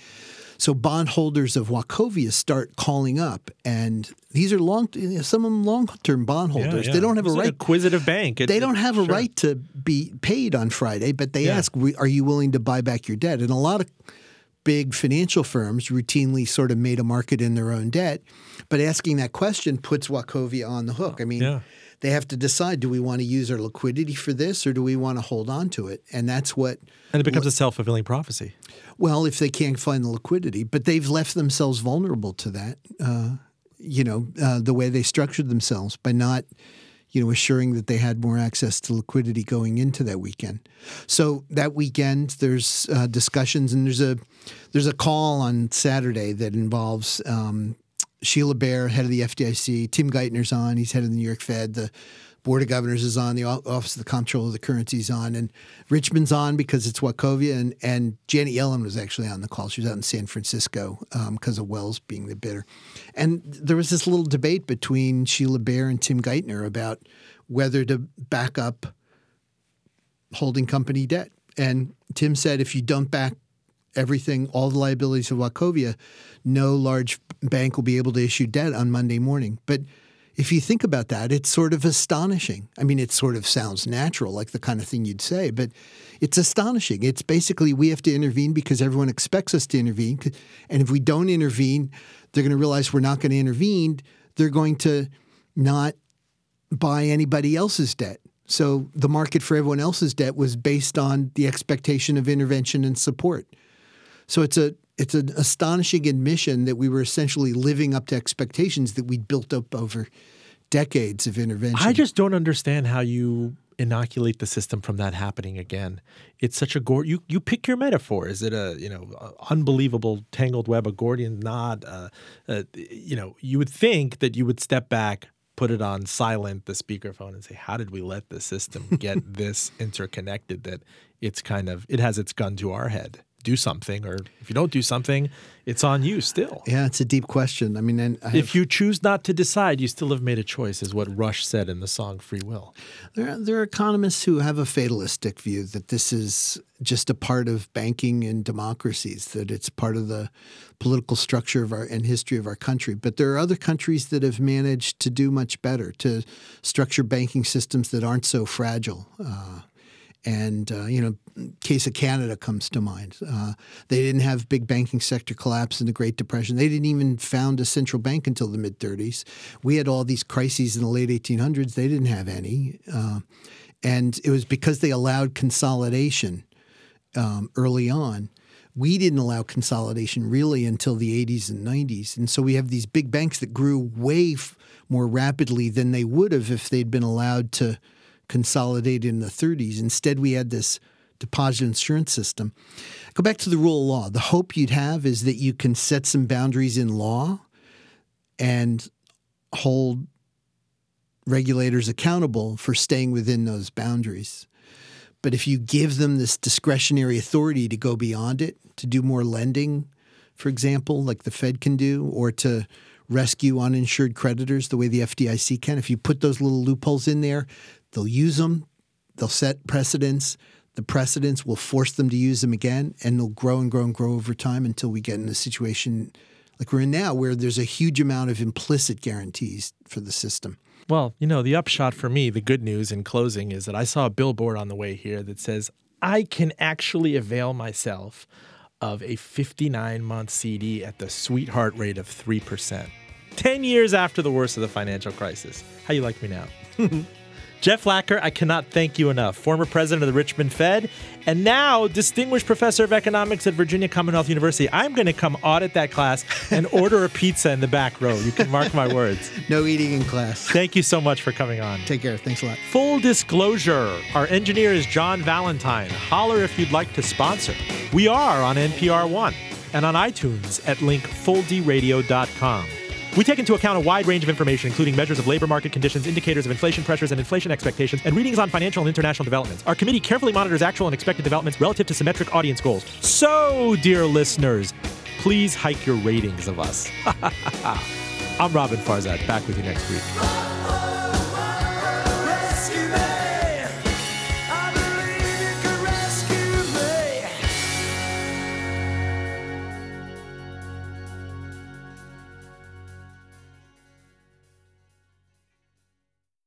So bondholders of Wachovia start calling up, and these are long, some of them long-term bondholders. Yeah, yeah. They don't have it's a right. An acquisitive bank. It, they don't have a sure. right to be paid on Friday, but they yeah. ask, "Are you willing to buy back your debt?" And a lot of big financial firms routinely sort of made a market in their own debt, but asking that question puts Wachovia on the hook. I mean, yeah. they have to decide: do we want to use our liquidity for this, or do we want to hold on to it? And that's what. And it becomes li- a self-fulfilling prophecy. Well, if they can't find the liquidity, but they've left themselves vulnerable to that. Uh, you know, uh, the way they structured themselves by not, you know, assuring that they had more access to liquidity going into that weekend. So that weekend, there's uh, discussions, and there's a there's a call on Saturday that involves. Um, Sheila Bair, head of the F D I C, Tim Geithner's on. He's head of the New York Fed. The Board of Governors is on, the Office of the Comptroller of the Currency is on, and Richmond's on because it's Wachovia, and, and Janet Yellen was actually on the call. She was out in San Francisco because um, of Wells being the bidder. And there was this little debate between Sheila Bair and Tim Geithner about whether to back up holding company debt. And Tim said if you don't back everything, all the liabilities of Wachovia, no large bank will be able to issue debt on Monday morning. But if you think about that, it's sort of astonishing. I mean, it sort of sounds natural, like the kind of thing you'd say, but it's astonishing. It's basically we have to intervene because everyone expects us to intervene. And if we don't intervene, they're going to realize we're not going to intervene. They're going to not buy anybody else's debt. So the market for everyone else's debt was based on the expectation of intervention and support. So it's a it's an astonishing admission that we were essentially living up to expectations that we'd built up over decades of intervention. I just don't understand how you inoculate the system from that happening again. It's such a – you you pick your metaphor. Is it a, you know, a unbelievable tangled web, a Gordian knot? Uh, uh, you know, you would think that you would step back, put it on silent, the speakerphone, and say, how did we let the system get this interconnected that it's kind of – it has its gun to our head? Do something, or if you don't do something, it's on you still. Yeah, it's a deep question. I mean, and I have... if you choose not to decide, you still have made a choice, is what Rush said in the song Free Will. There are, there are economists who have a fatalistic view that this is just a part of banking and democracies, that it's part of the political structure of our and history of our country. But there are other countries that have managed to do much better, to structure banking systems that aren't so fragile. Uh, And, uh, you know, case of Canada comes to mind. Uh, they didn't have big banking sector collapse in the Great Depression. They didn't even found a central bank until the mid-thirties. We had all these crises in the late eighteen hundreds. They didn't have any. Uh, and it was because they allowed consolidation um, early on. We didn't allow consolidation really until the eighties and nineties. And so we have these big banks that grew way f- more rapidly than they would have if they'd been allowed to consolidated in the thirties. Instead, we had this deposit insurance system. Go back to the rule of law. The hope you'd have is that you can set some boundaries in law and hold regulators accountable for staying within those boundaries. But if you give them this discretionary authority to go beyond it, to do more lending, for example, like the Fed can do, or to rescue uninsured creditors the way the F D I C can, if you put those little loopholes in there, they'll use them, they'll set precedents, the precedents will force them to use them again, and they'll grow and grow and grow over time until we get in a situation like we're in now where there's a huge amount of implicit guarantees for the system. Well, you know, the upshot for me, the good news in closing, is that I saw a billboard on the way here that says, I can actually avail myself of a fifty-nine month C D at the sweetheart rate of three percent. ten years after the worst of the financial crisis. How you like me now? Jeff Lacker, I cannot thank you enough. Former president of the Richmond Fed and now distinguished professor of economics at Virginia Commonwealth University. I'm going to come audit that class and order a pizza in the back row. You can mark my words. No eating in class. Thank you so much for coming on. Take care. Thanks a lot. Full disclosure, our engineer is John Valentine. Holler if you'd like to sponsor. We are on N P R One and on iTunes at link full d radio dot com. We take into account a wide range of information, including measures of labor market conditions, indicators of inflation pressures and inflation expectations, and readings on financial and international developments. Our committee carefully monitors actual and expected developments relative to symmetric audience goals. So, dear listeners, please hike your ratings of us. I'm Robin Farzad, back with you next week.